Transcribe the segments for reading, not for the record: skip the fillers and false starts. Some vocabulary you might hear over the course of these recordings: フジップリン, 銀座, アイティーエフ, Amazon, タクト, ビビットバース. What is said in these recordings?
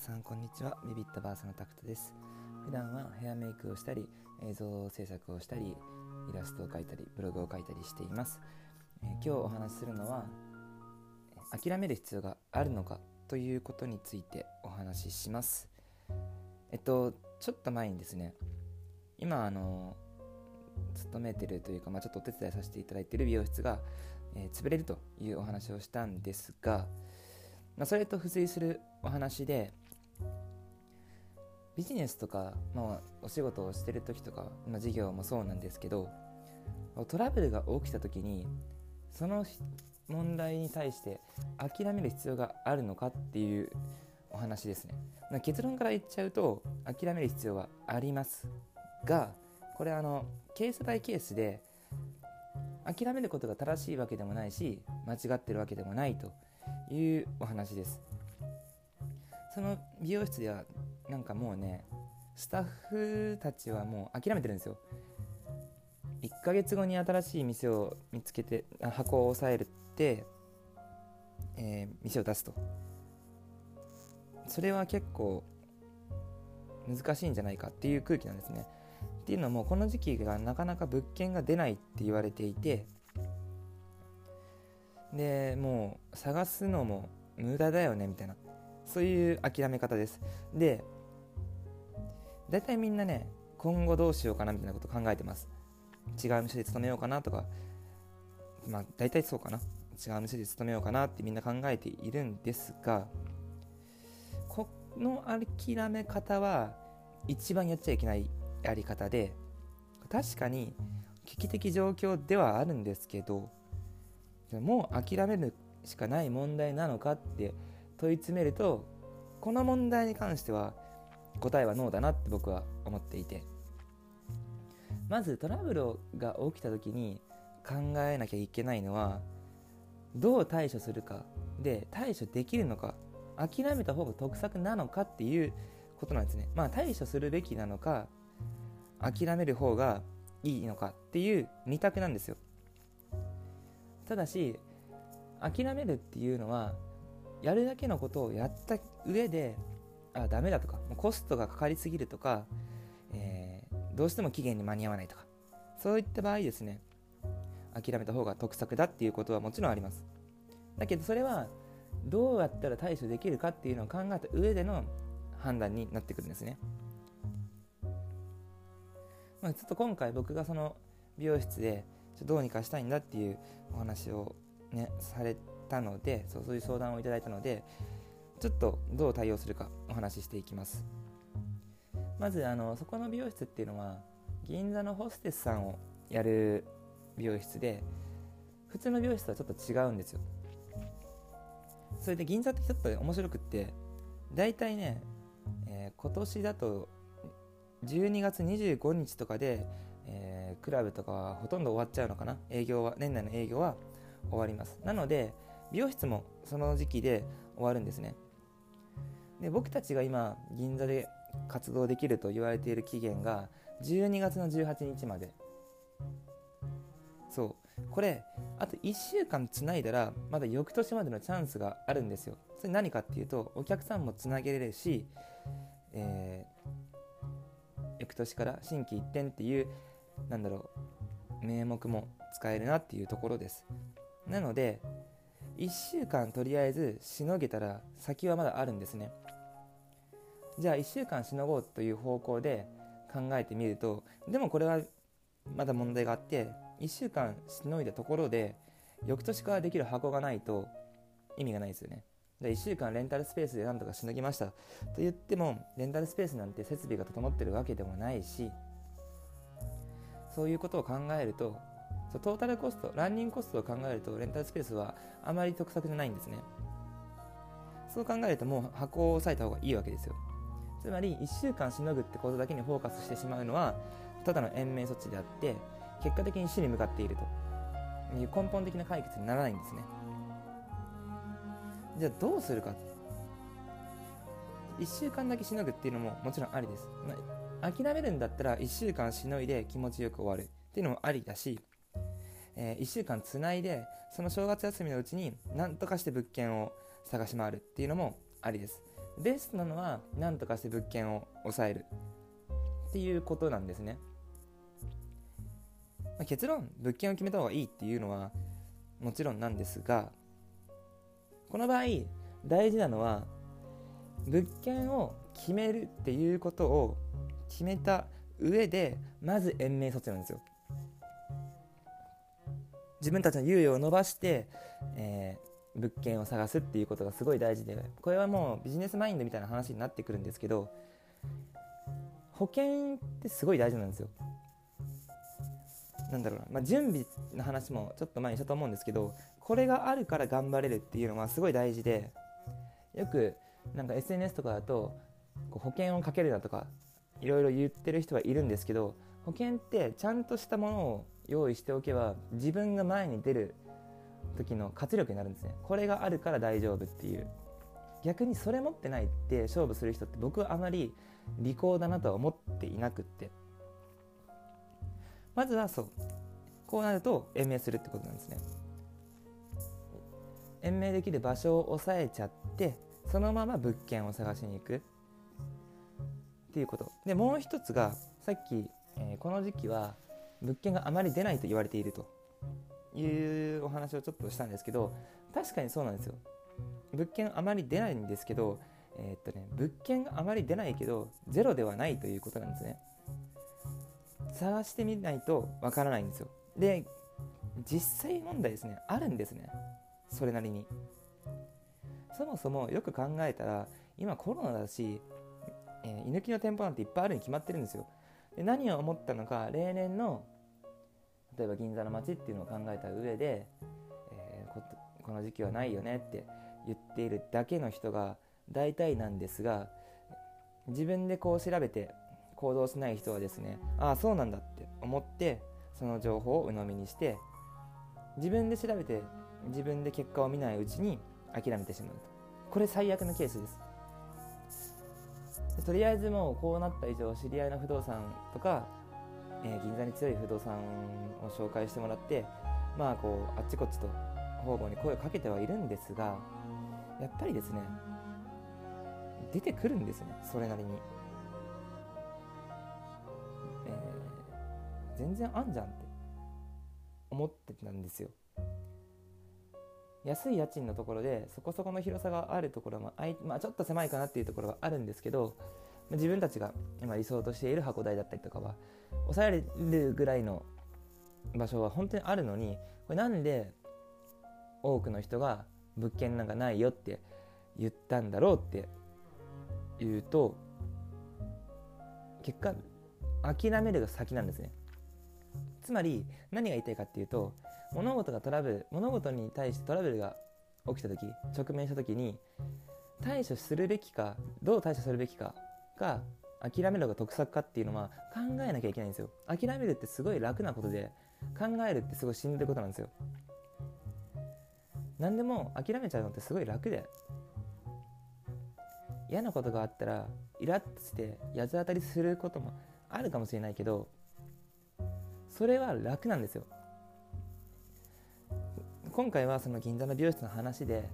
皆さんこんにちは。ビビットバースのタクトです。普段はヘアメイクをしたり、映像制作をしたり、イラストを描いたり、ブログを描いたりしています。今日お話しするのは、諦める必要があるのかということについてお話しします。ちょっと前にですね、今勤めてるというか、ちょっとお手伝いさせていただいている美容室が、潰れるというお話をしたんですが、それと付随するお話で、ビジネスとか、お仕事をしてる時とか、事業もそうなんですけど、トラブルが起きた時にその問題に対して諦める必要があるのかっていうお話ですね。結論から言っちゃうと、諦める必要はありますが、これケースバイケースで、諦めることが正しいわけでもないし、間違ってるわけでもないというお話です。その美容室ではもうね、スタッフたちはもう諦めてるんですよ。1ヶ月後に新しい店を見つけて、箱を押さえて、店を出すと、それは結構難しいんじゃないかっていう空気なんですね。っていうのも、この時期がなかなか物件が出ないって言われていて、でもう探すのも無駄だよねみたいな、そういう諦め方です。で、だいたいみんなね、今後どうしようかなみたいなことを考えてます。違う店で勤めようかなとか、だいたいそうかな、違う店で勤めようかなってみんな考えているんですが、この諦め方は一番やっちゃいけないやり方で、確かに危機的状況ではあるんですけど、もう諦めるしかない問題なのかって問い詰めると、この問題に関しては答えはノーだなって僕は思っていて、まずトラブルが起きた時に考えなきゃいけないのは、どう対処するかで、対処できるのか、諦めた方が得策なのかっていうことなんですね。対処するべきなのか、諦める方がいいのかっていう二択なんですよ。ただし、諦めるっていうのは、やるだけのことをやった上で、ダメだとか、コストがかかりすぎるとか、どうしても期限に間に合わないとか、そういった場合ですね、諦めた方が得策だっていうことはもちろんあります。だけど、それはどうやったら対処できるかっていうのを考えた上での判断になってくるんですね。ちょっと今回僕がその美容室でどうにかしたいんだっていうお話をね、されたので、そういう相談をいただいたので、ちょっとどう対応するかお話ししていきます。まずそこの美容室っていうのは、銀座のホステスさんをやる美容室で、普通の美容室とはちょっと違うんですよ。それで、銀座ってちょっと面白くって、だいたいね、今年だと12月25日とかで、クラブとかはほとんど終わっちゃうのかな。営業は、年内の営業は終わります。なので、美容室もその時期で終わるんですね。で、僕たちが今銀座で活動できると言われている期限が12月の18日まで。これあと1週間つないだら、まだ翌年までのチャンスがあるんですよ。それ何かっていうと、お客さんもつなげれるし、翌年から新規一転っていう、名目も使えるなっていうところです。なので、1週間とりあえずしのげたら、先はまだあるんですね。じゃあ1週間しのごうという方向で考えてみると、でもこれはまだ問題があって、1週間しのいだところで翌年からできる箱がないと意味がないですよね。1週間レンタルスペースでなんとかしのぎましたと言っても、レンタルスペースなんて設備が整ってるわけでもないし、そういうことを考えると、トータルコスト、ランニングコストを考えると、レンタルスペースはあまり得策じゃないんですね。そう考えると、もう箱を押さえた方がいいわけですよ。つまり、1週間しのぐってことだけにフォーカスしてしまうのは、ただの延命措置であって、結果的に死に向かっているという根本的な解決にならないんですね。じゃあどうするか。1週間だけしのぐっていうのももちろんありです。諦めるんだったら1週間しのいで気持ちよく終わるっていうのもありだし、1週間つないで、その正月休みのうちに何とかして物件を探し回るっていうのもありです。ベストなのはなんとかして物件を抑えるっていうことなんですね。結論、物件を決めた方がいいっていうのはもちろんなんですが、この場合大事なのは物件を決めるっていうことを決めた上で、まず延命措置なんですよ。自分たちの猶予を伸ばして、物件を探すっていうことがすごい大事で、これはもうビジネスマインドみたいな話になってくるんですけど、保険ってすごい大事なんですよ。なんだろうな、準備の話もちょっと前にしたと思うんですけど、これがあるから頑張れるっていうのはすごい大事で、よくなんか SNS とかだとこう保険をかけるなとかいろいろ言ってる人はいるんですけど、保険ってちゃんとしたものを用意しておけば自分が前に出る時の活力になるんですね。これがあるから大丈夫っていう。逆にそれ持ってないって勝負する人って僕はあまり利口だなとは思っていなくって、まずはそうこうなると延命するってことなんですね。延命できる場所を抑えちゃって、そのまま物件を探しに行くっていうことで、もう一つがさっき、この時期は物件があまり出ないと言われているというお話をちょっとしたんですけど、確かにそうなんですよ。物件あまり出ないんですけど、物件があまり出ないけどゼロではないということなんですね。探してみないとわからないんですよ。で、実際問題ですね、あるんですね、それなりに。そもそもよく考えたら今コロナだし、居抜きの店舗なんていっぱいあるに決まってるんですよ。で、何を思ったのか、例年の例えば銀座の街っていうのを考えた上で、この時期はないよねって言っているだけの人が大体なんですが、自分でこう調べて行動しない人はですね、ああそうなんだって思ってその情報を鵜呑みにして、自分で調べて自分で結果を見ないうちに諦めてしまうと。これ最悪のケースです。とりあえずもうこうなった以上、知り合いの不動産とか、銀座に強い不動産を紹介してもらって、こうあっちこっちと方々に声をかけてはいるんですが、やっぱりですね出てくるんですね、それなりに。全然あんじゃんって思ってたんですよ。安い家賃のところでそこそこの広さがあるところも、ちょっと狭いかなっていうところはあるんですけど、自分たちが今理想としている箱代だったりとかは抑えるぐらいの場所は本当にあるのに、これなんで多くの人が物件なんかないよって言ったんだろうって言うと、結果諦めるが先なんですね。つまり何が言いたいかっていうと、物事に対してトラブルが起きた時、直面した時に対処するべきかどう対処するべきかが、諦めるのが得策かっていうのは考えなきゃいけないんですよ。諦めるってすごい楽なことで、考えるってすごいしんどいことなんですよ。何でも諦めちゃうのってすごい楽で、嫌なことがあったらイラッとして八つ当たりすることもあるかもしれないけど、それは楽なんですよ。今回はその銀座の美容室の話で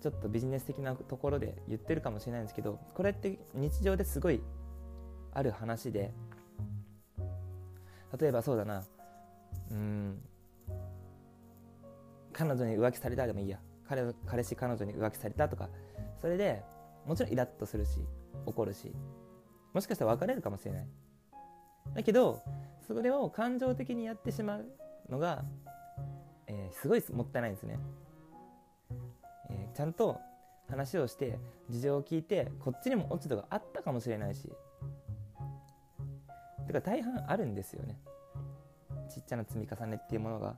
ちょっとビジネス的なところで言ってるかもしれないんですけど、これって日常ですごいある話で、例えばそうだな、彼女に浮気されたでもいいや、彼氏彼女に浮気されたとか、それでもちろんイラッとするし怒るし、もしかしたら別れるかもしれない。だけどそれを感情的にやってしまうのが、すごいもったいないんですね。ちゃんと話をして事情を聞いて、こっちにも落ち度があったかもしれないし、てか大半あるんですよね、ちっちゃな積み重ねっていうものが。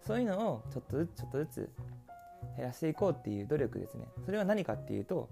そういうのをちょっとずつちょっとずつ減らしていこうっていう努力ですね。それは何かっていうと、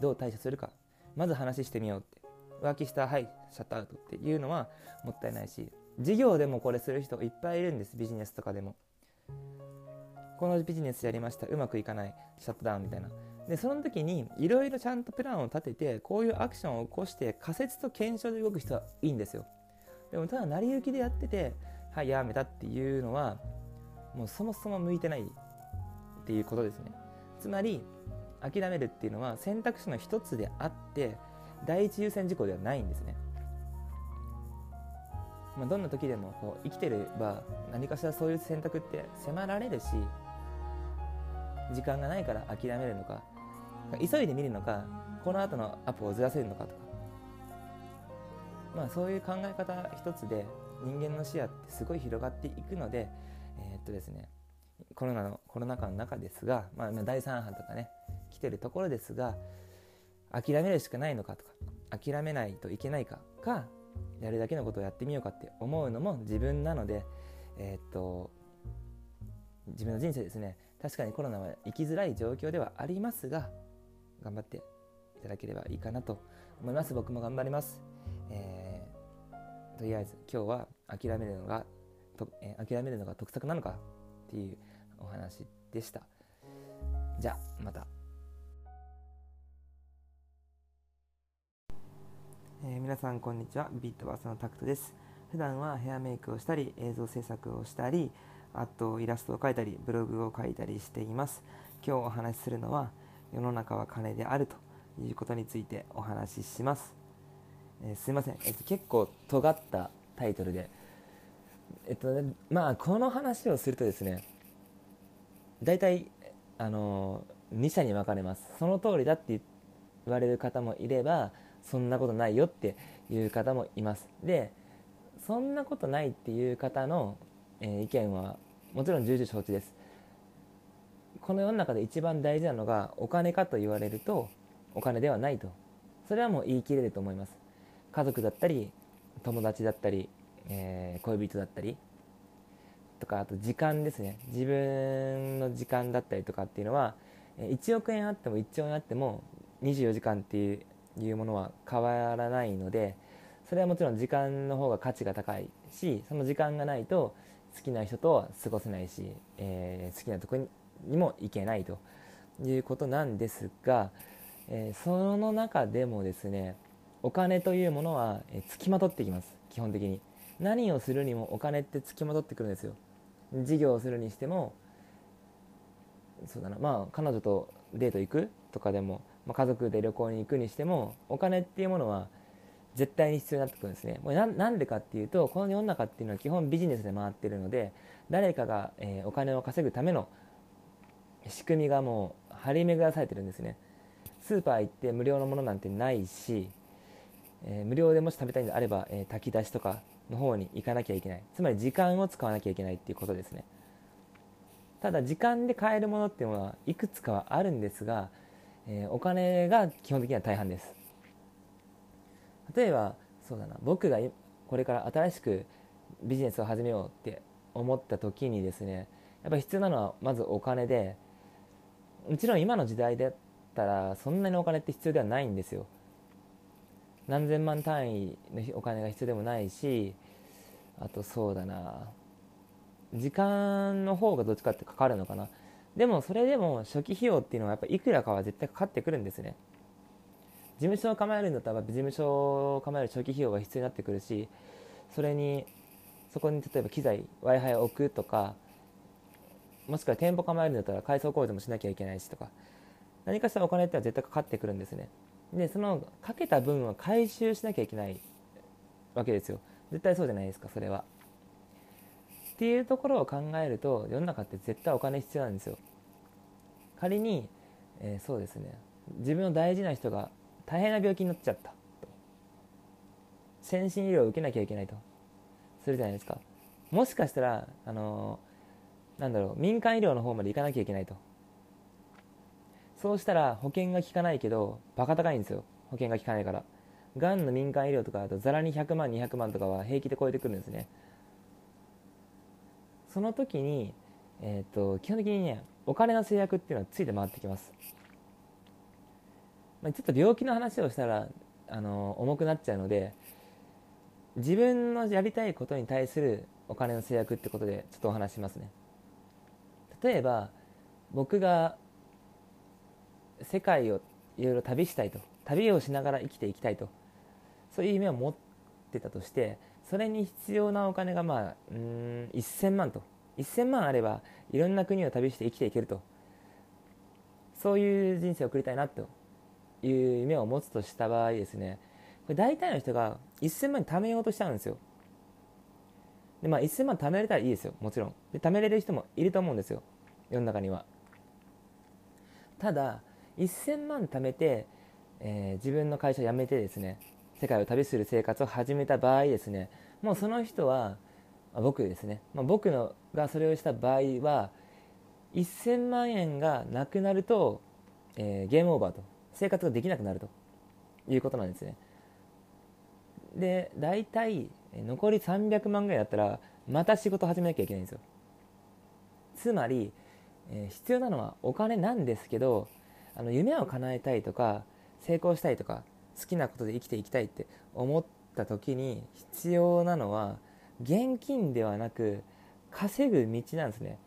どう対処するか、まず話してみようって、浮気した、はいシャットアウトっていうのはもったいないし、事業でもこれする人いっぱいいるんです。ビジネスとかでも、このビジネスやりました、うまくいかない、シャットダウンみたいな。でその時にいろいろちゃんとプランを立てて、こういうアクションを起こして仮説と検証で動く人はいいんですよ。でもただ成り行きでやってて、はいやめたっていうのはもうそもそも向いてないっていうことですね。つまり諦めるっていうのは選択肢の一つであって第一優先事項ではないんですね。まあ、どんな時でもこう生きてれば何かしらそういう選択って迫られるし、時間がないから諦めるのか、急いで見るのか、この後のアップをずらせるのかとか、まあ、そういう考え方一つで人間の視野ってすごい広がっていくので、ですね、コロナ禍の中ですが、まあ、第3波とかね来てるところですが、諦めるしかないのかとか、諦めないといけないかやるだけのことをやってみようかって思うのも自分なので、自分の人生ですね、確かにコロナは生きづらい状況ではありますが、頑張っていただければいいかなと思います。僕も頑張ります。とりあえず今日は諦めるのが得策なのかっていうお話でした。じゃあまた。皆さんこんにちは、ビートバースのタクトです。普段はヘアメイクをしたり、映像制作をしたり、あとイラストを描いたり、ブログを書いたりしています。今日お話しするのは、世の中は金であるということについてお話しします。すいません、結構尖ったタイトルで、まあこの話をするとですね、大体2社に分かれます。その通りだって言われる方もいれば、そんなことないよっていう方もいます。で、そんなことないっていう方の、意見はもちろん重々承知です。この世の中で一番大事なのがお金かと言われると、お金ではないと。それはもう言い切れると思います。家族だったり、友達だったり、恋人だったりとか、あと時間ですね。自分の時間だったりとかっていうのは、1億円あっても1兆円あっても24時間っていうものは変わらないので、それはもちろん時間の方が価値が高いし、その時間がないと好きな人とは過ごせないし、好きなとこにも行けないということなんですが、その中でもですね、お金というものはつきまとってきます。基本的に何をするにもお金ってつきまとってくるんですよ。事業をするにしてもそうだな、まあ彼女とデート行くとかでも、家族で旅行に行くにしても、お金っていうものは絶対に必要になってくるんですね。なんでかっていうと、この世の中っていうのは基本ビジネスで回ってるので、誰かが、お金を稼ぐための仕組みがもう張り巡らされてるんですね。スーパー行って無料のものなんてないし、無料でもし食べたいのであれば、炊き出しとかの方に行かなきゃいけない。つまり時間を使わなきゃいけないっていうことですね。ただ時間で買えるものっていうのはいくつかはあるんですが、お金が基本的には大半です。例えばそうだな、僕がこれから新しくビジネスを始めようって思った時にですね、やっぱ必要なのはまずお金で、もちろん今の時代だったらそんなにお金って必要ではないんですよ。何千万単位のお金が必要でもないし、あとそうだな、時間の方がどっちかってかかるのかな。でもそれでも初期費用っていうのはやっぱりいくらかは絶対かかってくるんですね。事務所を構えるんだったら、事務所を構える初期費用が必要になってくるし、そこに例えば機材 Wi-Fi を置くとか、もしくは店舗構えるんだったら改装工事もしなきゃいけないしとか、何かしらお金ってのは絶対かかってくるんですね。で、そのかけた分は回収しなきゃいけないわけですよ。絶対そうじゃないですか、それは。っていうところを考えると、世の中って絶対お金必要なんですよ。仮に、そうですね、自分の大事な人が大変な病気になっちゃったと、先進医療を受けなきゃいけないとするじゃないですか。もしかしたら民間医療の方まで行かなきゃいけないと。そうしたら保険が効かないけどバカ高いんですよ。保険が効かないから、がんの民間医療とかだとざらに100万200万とかは平気で超えてくるんですね。その時に、基本的にね、お金の制約っていうのはついて回ってきます。まあ、ちょっと病気の話をしたら重くなっちゃうので、自分のやりたいことに対するお金の制約ってことでちょっとお話しますね。例えば僕が世界をいろいろ旅したいと、旅をしながら生きていきたいと、そういう夢を持ってたとして、それに必要なお金が1000万と、1000万あればいろんな国を旅して生きていけると。そういう人生を送りたいなという夢を持つとした場合ですね、これ大体の人が1000万貯めようとしちゃうんですよ。で、まあ、1000万貯めれたらいいですよ、もちろん。で、貯めれる人もいると思うんですよ、世の中には。ただ1000万貯めて、自分の会社を辞めてですね、世界を旅する生活を始めた場合ですね、もうその人は、僕ですね、僕のがそれをした場合は1000万円がなくなると、ゲームオーバーと、生活ができなくなるということなんですね。で、大体残り300万ぐらいだったらまた仕事始めなきゃいけないんですよ。つまり、必要なのはお金なんですけど、夢を叶えたいとか成功したいとか好きなことで生きていきたいって思った時に必要なのは現金ではなく稼ぐ道なんですね。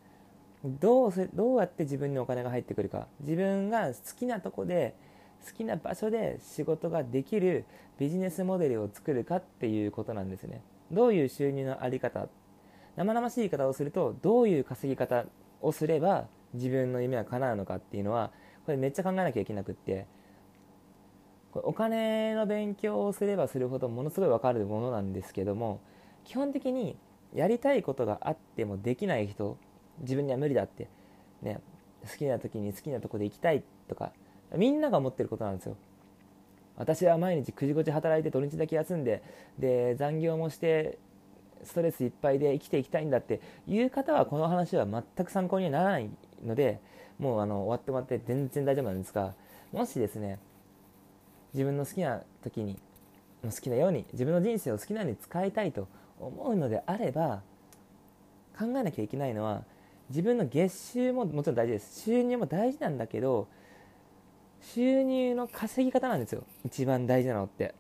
どうやって自分にお金が入ってくるか、自分が好きなとこで好きな場所で仕事ができるビジネスモデルを作るかっていうことなんですね。どういう収入のあり方、生々しい言い方をするとどういう稼ぎ方をすれば自分の夢は叶うのかっていうのは、これめっちゃ考えなきゃいけなくって、これお金の勉強をすればするほどものすごい分かるものなんですけども、基本的にやりたいことがあってもできない人、自分には無理だって、ね、好きな時に好きなとこで行きたいとかみんなが思ってることなんですよ。私は毎日9時5時働いて土日だけ休んで、で残業もしてストレスいっぱいで生きていきたいんだっていう方はこの話は全く参考にならないので、もう終わってもらって全然大丈夫なんですが、もしですね、自分の好きな時に好きなように自分の人生を好きなように使いたいと思うのであれば、考えなきゃいけないのは自分の月収ももちろん大事です、収入も大事なんだけど、収入の稼ぎ方なんですよ、一番大事なのって。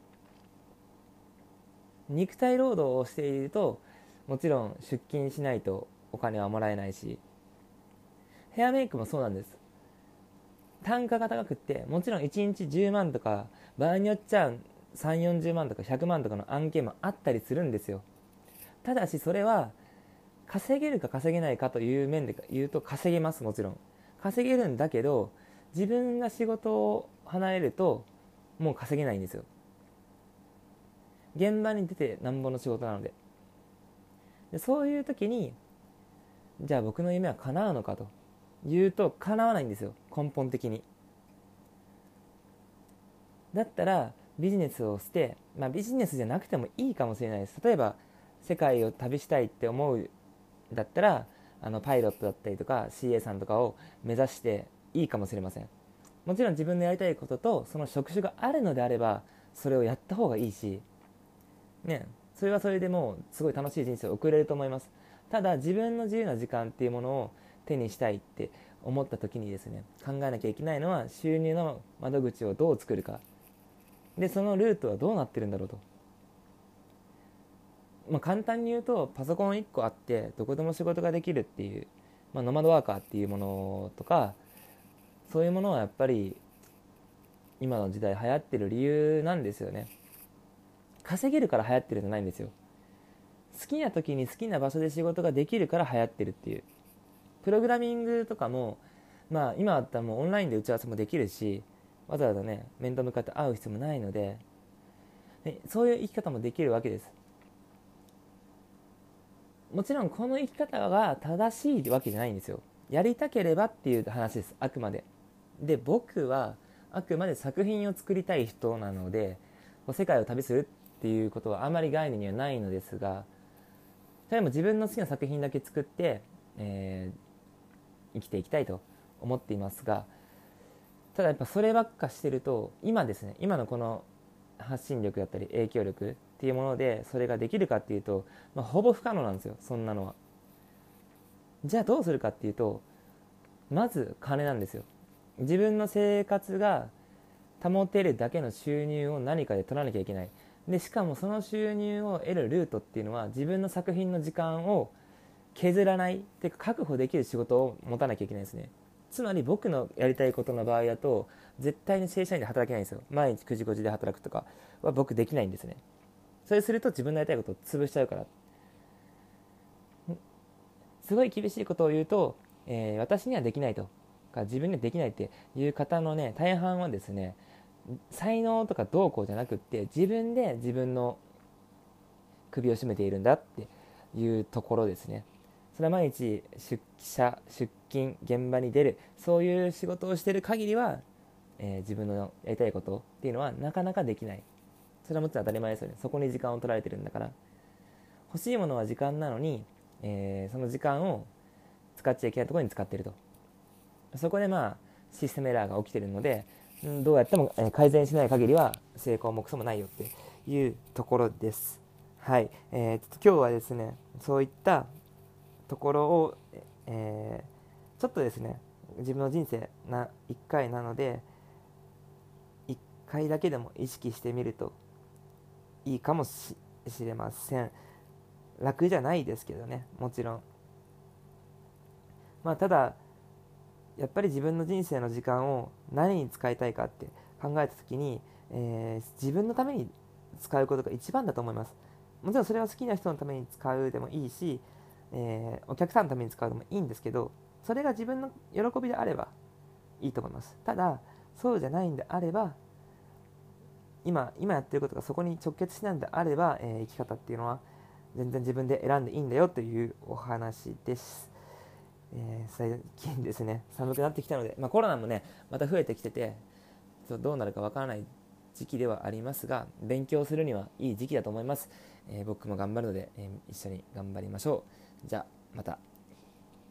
肉体労働をしているともちろん出勤しないとお金はもらえないし、ヘアメイクもそうなんです。単価が高くって、もちろん1日10万とか場合によっちゃ3、40万とか100万とかの案件もあったりするんですよ。ただしそれは稼げるか稼げないかという面で言うと稼げます。もちろん稼げるんだけど、自分が仕事を離れるともう稼げないんですよ。現場に出てなんぼの仕事なので。で、そういう時にじゃあ僕の夢は叶うのかというと叶わないんですよ、根本的に。だったらビジネスをして、ビジネスじゃなくてもいいかもしれないです。例えば世界を旅したいって思うだったら、パイロットだったりとか CA さんとかを目指していいかもしれません。もちろん自分のやりたいこととその職種があるのであればそれをやった方がいいし、ね、それはそれでもうすごい楽しい人生を送れると思います。ただ自分の自由な時間っていうものを手にしたいって思った時にですね、考えなきゃいけないのは収入の窓口をどう作るかで、そのルートはどうなってるんだろうと。簡単に言うとパソコン1個あってどこでも仕事ができるっていう、ノマドワーカーっていうものとか、そういうものはやっぱり今の時代流行ってる理由なんですよね。稼げるから流行ってるんじゃないんですよ。好きな時に好きな場所で仕事ができるから流行ってるっていう。プログラミングとかも、今だったらもうオンラインで打ち合わせもできるし、わざわざね、面と向かって会う必要もないので、そういう生き方もできるわけです。もちろんこの生き方が正しいわけじゃないんですよ。やりたければっていう話です、あくまで。で、僕はあくまで作品を作りたい人なので、世界を旅するっていうことはあまり概念にはないのですが、でも自分の好きな作品だけ作って、生きていきたいと思っていますが、ただやっぱそればっかしてると、今ですね、今のこの発信力だったり影響力っていうものでそれができるかっていうと、ほぼ不可能なんですよ、そんなのは。じゃあどうするかっていうと、まず金なんですよ。自分の生活が保てるだけの収入を何かで取らなきゃいけない。で、しかもその収入を得るルートっていうのは、自分の作品の時間を削らないっていうか、確保できる仕事を持たなきゃいけないですね。つまり僕のやりたいことの場合だと絶対に正社員で働けないんですよ。毎日9時5時で働くとかは僕できないんですね。それすると自分のやりたいことを潰しちゃうから。すごい厳しいことを言うと、私にはできないとが自分にはできないっていう方のね、大半はですね、才能とかどうこうじゃなくって、自分で自分の首を絞めているんだっていうところですね。それは毎日出勤、現場に出る、そういう仕事をしている限りは、自分のやりたいことっていうのはなかなかできない。それはもちろん当たり前ですよね。そこに時間を取られてるんだから。欲しいものは時間なのに、その時間を使っちゃいけないところに使っていると。そこでまあシステムエラーが起きているので、どうやっても改善しない限りは成功もクソもないよっていうところです。はい、今日はですね、そういったところを、ちょっとですね、自分の人生な1回なので、1回だけでも意識してみるといいかもしれません。楽じゃないですけどね、もちろん。まあ、ただやっぱり自分の人生の時間を何に使いたいかって考えたときに、自分のために使うことが一番だと思います。もちろんそれは好きな人のために使うでもいいし、お客さんのために使うでもいいんですけど、それが自分の喜びであればいいと思います。ただそうじゃないんであれば、今やってることがそこに直結しないんであれば、生き方っていうのは全然自分で選んでいいんだよというお話です。最近ですね、寒くなってきたので、コロナもね、また増えてきてて、どうなるかわからない時期ではありますが、勉強するにはいい時期だと思います。僕も頑張るので、一緒に頑張りましょう。じゃあまた。